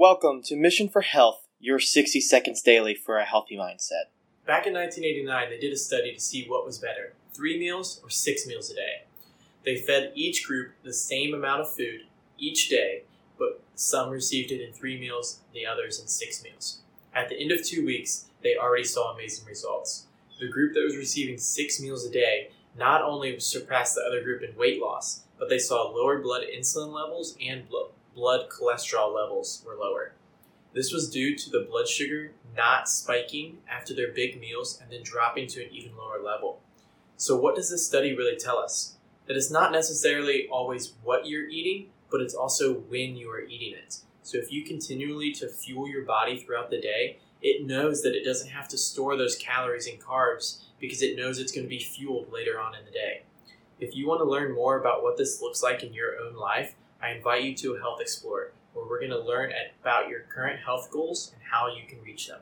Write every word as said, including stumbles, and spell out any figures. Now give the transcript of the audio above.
Welcome to Mission for Health, your sixty seconds daily for a healthy mindset. Back in nineteen eighty-nine, they did a study to see what was better, three meals or six meals a day. They fed each group the same amount of food each day, but some received it in three meals, the others in six meals. At the end of two weeks, they already saw amazing results. The group that was receiving six meals a day not only surpassed the other group in weight loss, but they saw lower blood insulin levels and blood blood cholesterol levels were lower. This was due to the blood sugar not spiking after their big meals and then dropping to an even lower level. So what does this study really tell us? That it's not necessarily always what you're eating, but it's also when you are eating it. So if you continually to fuel your body throughout the day, it knows that it doesn't have to store those calories and carbs because it knows it's going to be fueled later on in the day. If you want to learn more about what this looks like in your own life, I invite you to a Health Explorer, where we're going to learn about your current health goals and how you can reach them.